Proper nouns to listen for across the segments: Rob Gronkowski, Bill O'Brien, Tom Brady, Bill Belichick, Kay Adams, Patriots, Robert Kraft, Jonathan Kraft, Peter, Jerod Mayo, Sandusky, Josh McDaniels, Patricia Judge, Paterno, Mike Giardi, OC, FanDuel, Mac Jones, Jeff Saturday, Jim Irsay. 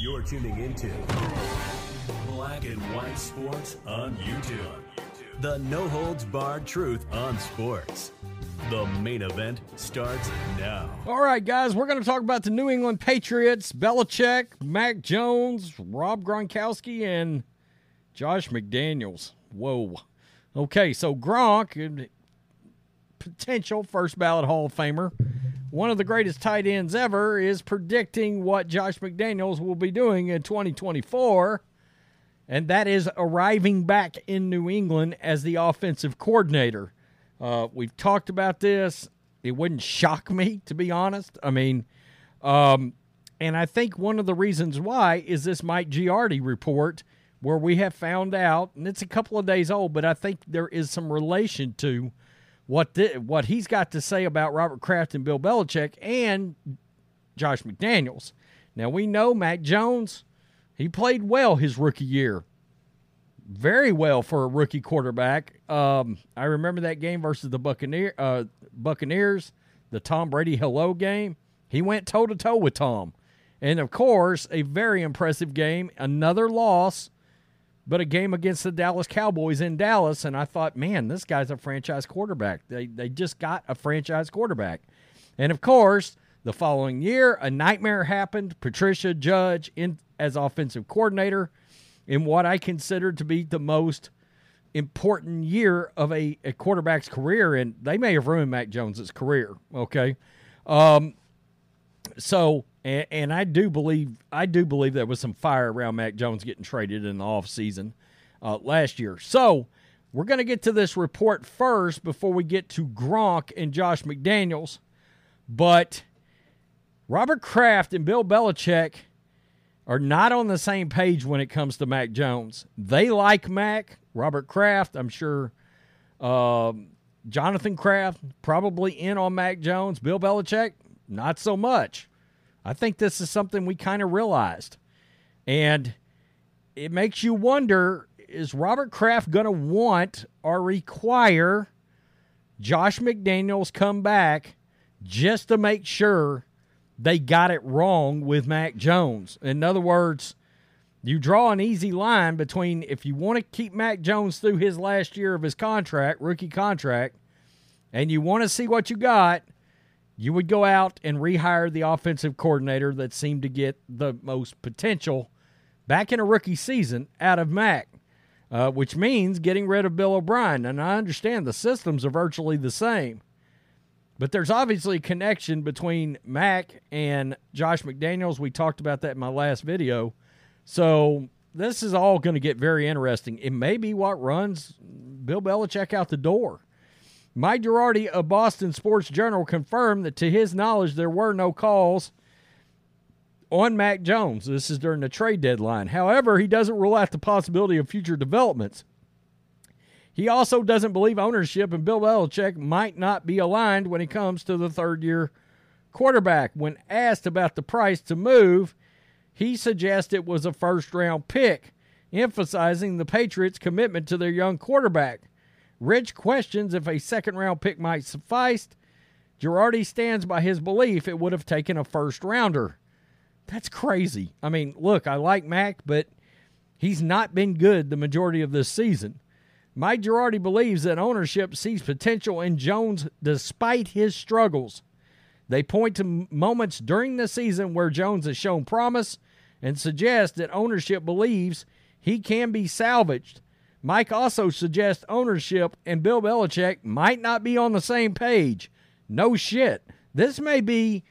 You're tuning into Black and White Sports on YouTube. The no-holds-barred truth on sports. The main event starts now. All right, guys, we're going to talk about the New England Patriots, Belichick, Mac Jones, Rob Gronkowski, and Josh McDaniels. Whoa. Okay, so Gronk, potential first ballot Hall of Famer, one of the greatest tight ends ever, is predicting what Josh McDaniels will be doing in 2024, and that is arriving back in New England as the offensive coordinator. We've talked about this. It wouldn't shock me, to be honest. I mean, and I think one of the reasons why is this Mike Giardi report where we have found out, and it's a couple of days old, but I think there is some relation to what he's got to say about Robert Kraft and Bill Belichick and Josh McDaniels. Now, we know Mac Jones, he played well his rookie year. Very well for a rookie quarterback. I remember that game versus the Buccaneers, the Tom Brady hello game. He went toe-to-toe with Tom. And, of course, a very impressive game, another loss, but a game against the Dallas Cowboys in Dallas, and I thought, man, this guy's a franchise quarterback. They just got a franchise quarterback. And, of course, the following year, a nightmare happened. Patricia Judge as offensive coordinator in what I consider to be the most important year of a quarterback's career, and they may have ruined Mac Jones' career, okay? And I do believe there was some fire around Mac Jones getting traded in the offseason last year. So we're going to get to this report first before we get to Gronk and Josh McDaniels. But Robert Kraft and Bill Belichick are not on the same page when it comes to Mac Jones. They like Mac. Robert Kraft, I'm sure Jonathan Kraft, probably in on Mac Jones. Bill Belichick, not so much. I think this is something we kind of realized. And it makes you wonder, is Robert Kraft going to want or require Josh McDaniels come back just to make sure they got it wrong with Mac Jones? In other words, you draw an easy line between if you want to keep Mac Jones through his last year of his contract, rookie contract, and you want to see what you got, you would go out and rehire the offensive coordinator that seemed to get the most potential back in a rookie season out of Mac, which means getting rid of Bill O'Brien. And I understand the systems are virtually the same, but there's obviously a connection between Mac and Josh McDaniels. We talked about that in my last video. So this is all going to get very interesting. It may be what runs Bill Belichick out the door. Mike Giardi of Boston Sports Journal confirmed that, to his knowledge, there were no calls on Mac Jones. This is during the trade deadline. However, he doesn't rule out the possibility of future developments. He also doesn't believe ownership and Bill Belichick might not be aligned when it comes to the third-year quarterback. When asked about the price to move, he suggested it was a first-round pick, emphasizing the Patriots' commitment to their young quarterback. Rich questions if a second-round pick might suffice. Giardi stands by his belief it would have taken a first-rounder. That's crazy. I mean, look, I like Mac, but he's not been good the majority of this season. Mike Giardi believes that ownership sees potential in Jones despite his struggles. They point to moments during the season where Jones has shown promise and suggest that ownership believes he can be salvaged. Mike also suggests ownership and Bill Belichick might not be on the same page. No shit. This may be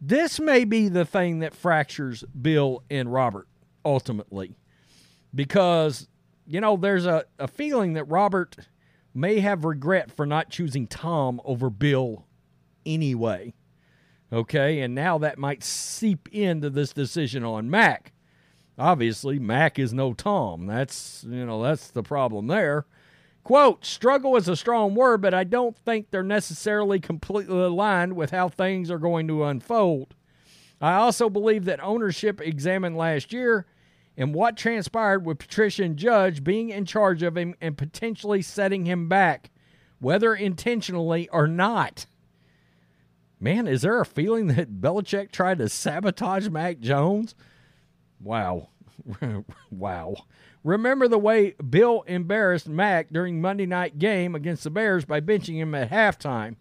the thing that fractures Bill and Robert ultimately, because, you know, there's a feeling that Robert may have regret for not choosing Tom over Bill anyway. Okay, and now that might seep into this decision on Mac. Obviously, Mac is no Tom. That's the problem there. Quote, struggle is a strong word, but I don't think they're necessarily completely aligned with how things are going to unfold. I also believe that ownership examined last year and what transpired with Patricia and Judge being in charge of him and potentially setting him back, whether intentionally or not. Man, is there a feeling that Belichick tried to sabotage Mac Jones? Wow. Wow. Remember the way Bill embarrassed Mac during Monday night game against the Bears by benching him at halftime.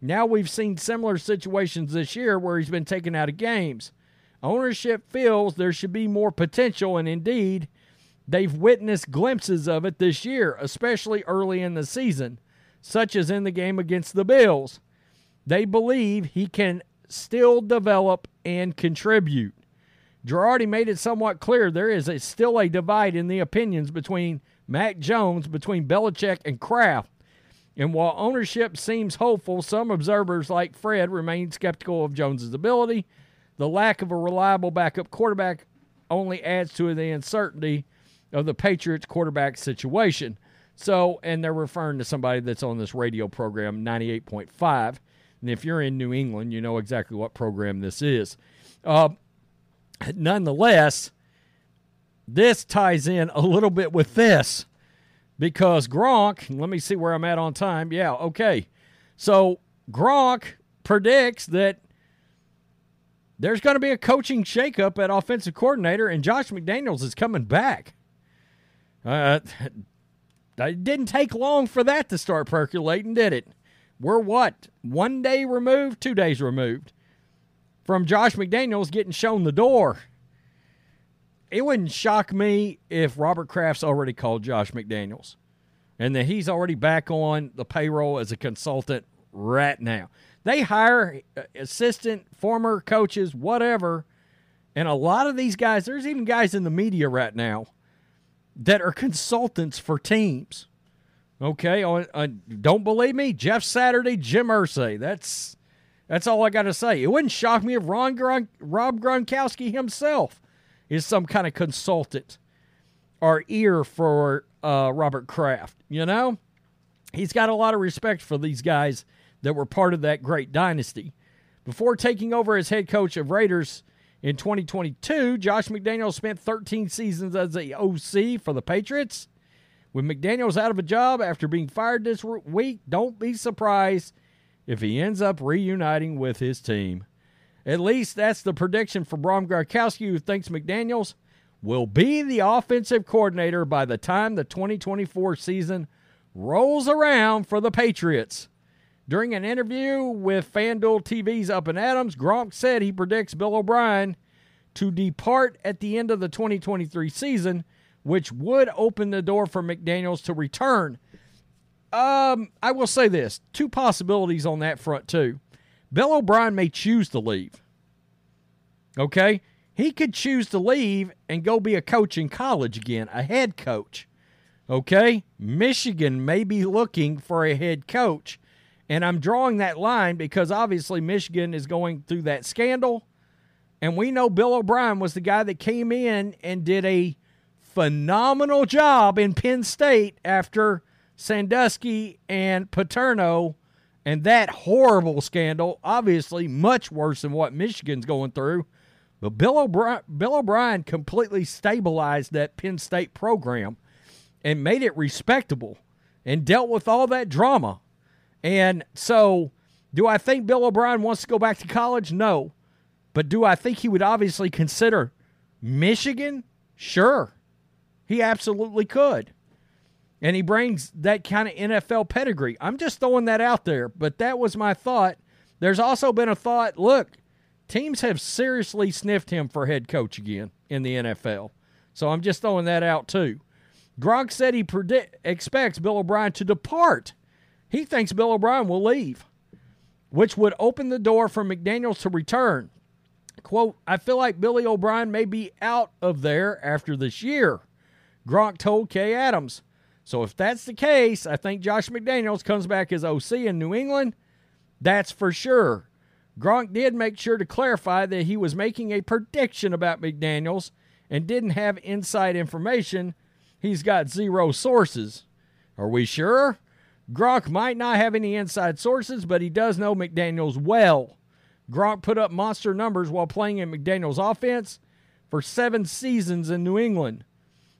Now we've seen similar situations this year where he's been taken out of games. Ownership feels there should be more potential, and indeed, they've witnessed glimpses of it this year, especially early in the season, such as in the game against the Bills. They believe he can still develop and contribute. Giardi made it somewhat clear there is still a divide in the opinions between Mac Jones, between Belichick and Kraft. And while ownership seems hopeful, some observers like Fred remain skeptical of Jones' ability. The lack of a reliable backup quarterback only adds to the uncertainty of the Patriots quarterback situation. So, and they're referring to somebody that's on this radio program, 98.5. And if you're in New England, you know exactly what program this is. Nonetheless, this ties in a little bit with this, because Gronk, let me see where I'm at on time. Yeah, okay. So Gronk predicts that there's going to be a coaching shakeup at offensive coordinator, and Josh McDaniels is coming back. It didn't take long for that to start percolating, did it? We're what? 1 day removed? 2 days removed from Josh McDaniels getting shown the door. It wouldn't shock me if Robert Kraft's already called Josh McDaniels and that he's already back on the payroll as a consultant right now. They hire assistant, former coaches, whatever, and a lot of these guys, there's even guys in the media right now that are consultants for teams. Okay, don't believe me? Jeff Saturday, Jim Irsay, That's all I got to say. It wouldn't shock me if Rob Gronkowski himself is some kind of consultant or ear for Robert Kraft. You know, he's got a lot of respect for these guys that were part of that great dynasty. Before taking over as head coach of Raiders in 2022, Josh McDaniels spent 13 seasons as the OC for the Patriots. With McDaniels out of a job after being fired this week, don't be surprised if he ends up reuniting with his team. At least that's the prediction for Rob Gronkowski, who thinks McDaniels will be the offensive coordinator by the time the 2024 season rolls around for the Patriots. During an interview with FanDuel TV's Up and Adams, Gronk said he predicts Bill O'Brien to depart at the end of the 2023 season, which would open the door for McDaniels to return. I will say this, two possibilities on that front too. Bill O'Brien may choose to leave. Okay? He could choose to leave and go be a coach in college again, a head coach. Okay? Michigan may be looking for a head coach. And I'm drawing that line because obviously Michigan is going through that scandal. And we know Bill O'Brien was the guy that came in and did a phenomenal job in Penn State after Sandusky and Paterno and that horrible scandal, obviously much worse than what Michigan's going through. But Bill O'Brien completely stabilized that Penn State program and made it respectable and dealt with all that drama. And so do I think Bill O'Brien wants to go back to college? No. But do I think he would obviously consider Michigan? Sure. He absolutely could. And he brings that kind of NFL pedigree. I'm just throwing that out there, but that was my thought There's also been a thought, look, teams have seriously sniffed him for head coach again in the NFL. So I'm just throwing that out too. Gronk said he expects Bill O'Brien to depart. He thinks Bill O'Brien will leave, which would open the door for McDaniels to return. Quote, I feel like Billy O'Brien may be out of there after this year, Gronk told Kay Adams. So if that's the case, I think Josh McDaniels comes back as OC in New England. That's for sure. Gronk did make sure to clarify that he was making a prediction about McDaniels and didn't have inside information. He's got zero sources. Are we sure? Gronk might not have any inside sources, but he does know McDaniels well. Gronk put up monster numbers while playing in McDaniels' offense for 7 seasons in New England.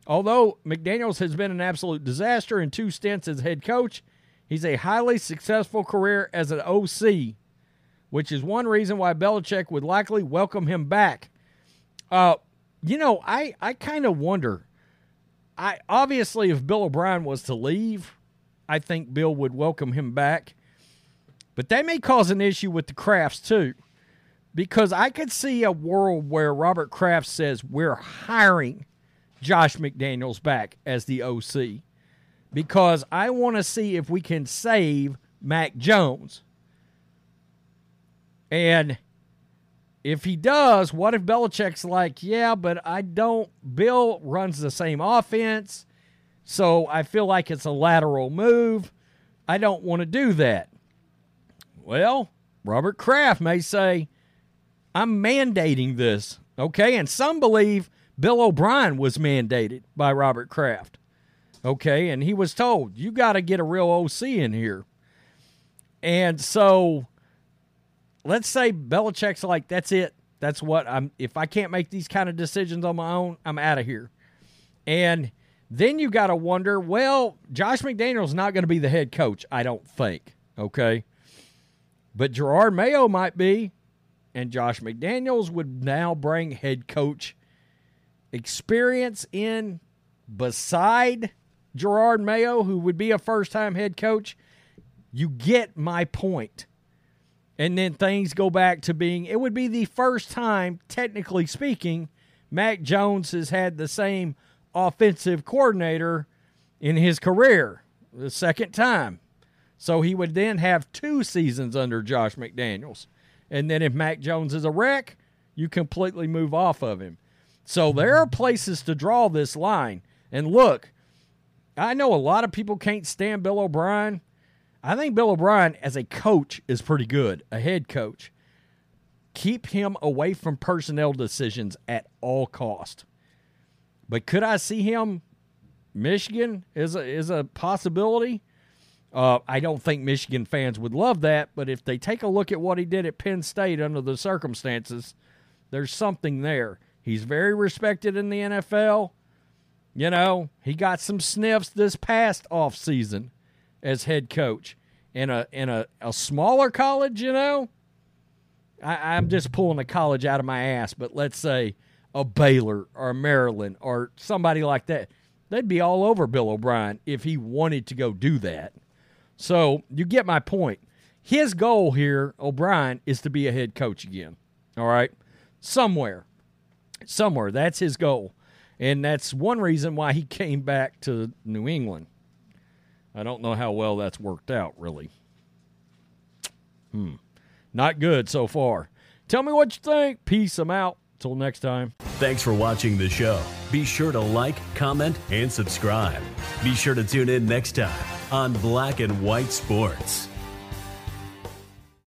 Although McDaniels has been an absolute disaster in 2 stints as head coach, he's a highly successful career as an OC, which is one reason why Belichick would likely welcome him back. I kind of wonder. Obviously, if Bill O'Brien was to leave, I think Bill would welcome him back. But that may cause an issue with the Crafts, too, because I could see a world where Robert Kraft says we're hiring Josh McDaniels back as the OC, because I want to see if we can save Mac Jones. And if he does, what if Belichick's like, yeah, but Bill runs the same offense, so I feel like it's a lateral move. I don't want to do that. Well, Robert Kraft may say, I'm mandating this, okay? And some believe Bill O'Brien was mandated by Robert Kraft, okay? And he was told, you got to get a real OC in here. And so let's say Belichick's like, that's it. That's what if I can't make these kind of decisions on my own, I'm out of here. And then you got to wonder, well, Josh McDaniels not going to be the head coach, I don't think, okay? But Jerod Mayo might be, and Josh McDaniels would now bring head coach experience in beside Jerod Mayo, who would be a first-time head coach. You get my point. And then things go back to being, it would be the first time, technically speaking, Mac Jones has had the same offensive coordinator in his career, the second time. So he would then have 2 seasons under Josh McDaniels. And then if Mac Jones is a wreck, you completely move off of him. So there are places to draw this line. And look, I know a lot of people can't stand Bill O'Brien. I think Bill O'Brien as a coach is pretty good, a head coach. Keep him away from personnel decisions at all cost. But could I see him? Michigan is a possibility. I don't think Michigan fans would love that, but if they take a look at what he did at Penn State under the circumstances, there's something there. He's very respected in the NFL. You know, he got some sniffs this past offseason as head coach in a smaller college, you know. I'm just pulling a college out of my ass, but let's say a Baylor or a Maryland or somebody like that. They'd be all over Bill O'Brien if he wanted to go do that. So you get my point. His goal here, O'Brien, is to be a head coach again, all right? Somewhere, that's his goal. And that's one reason why he came back to New England. I don't know how well that's worked out, really. Not good so far. Tell me what you think. Peace, I'm out. Till next time. Thanks for watching the show. Be sure to like, comment, and subscribe. Be sure to tune in next time on Black and White Sports.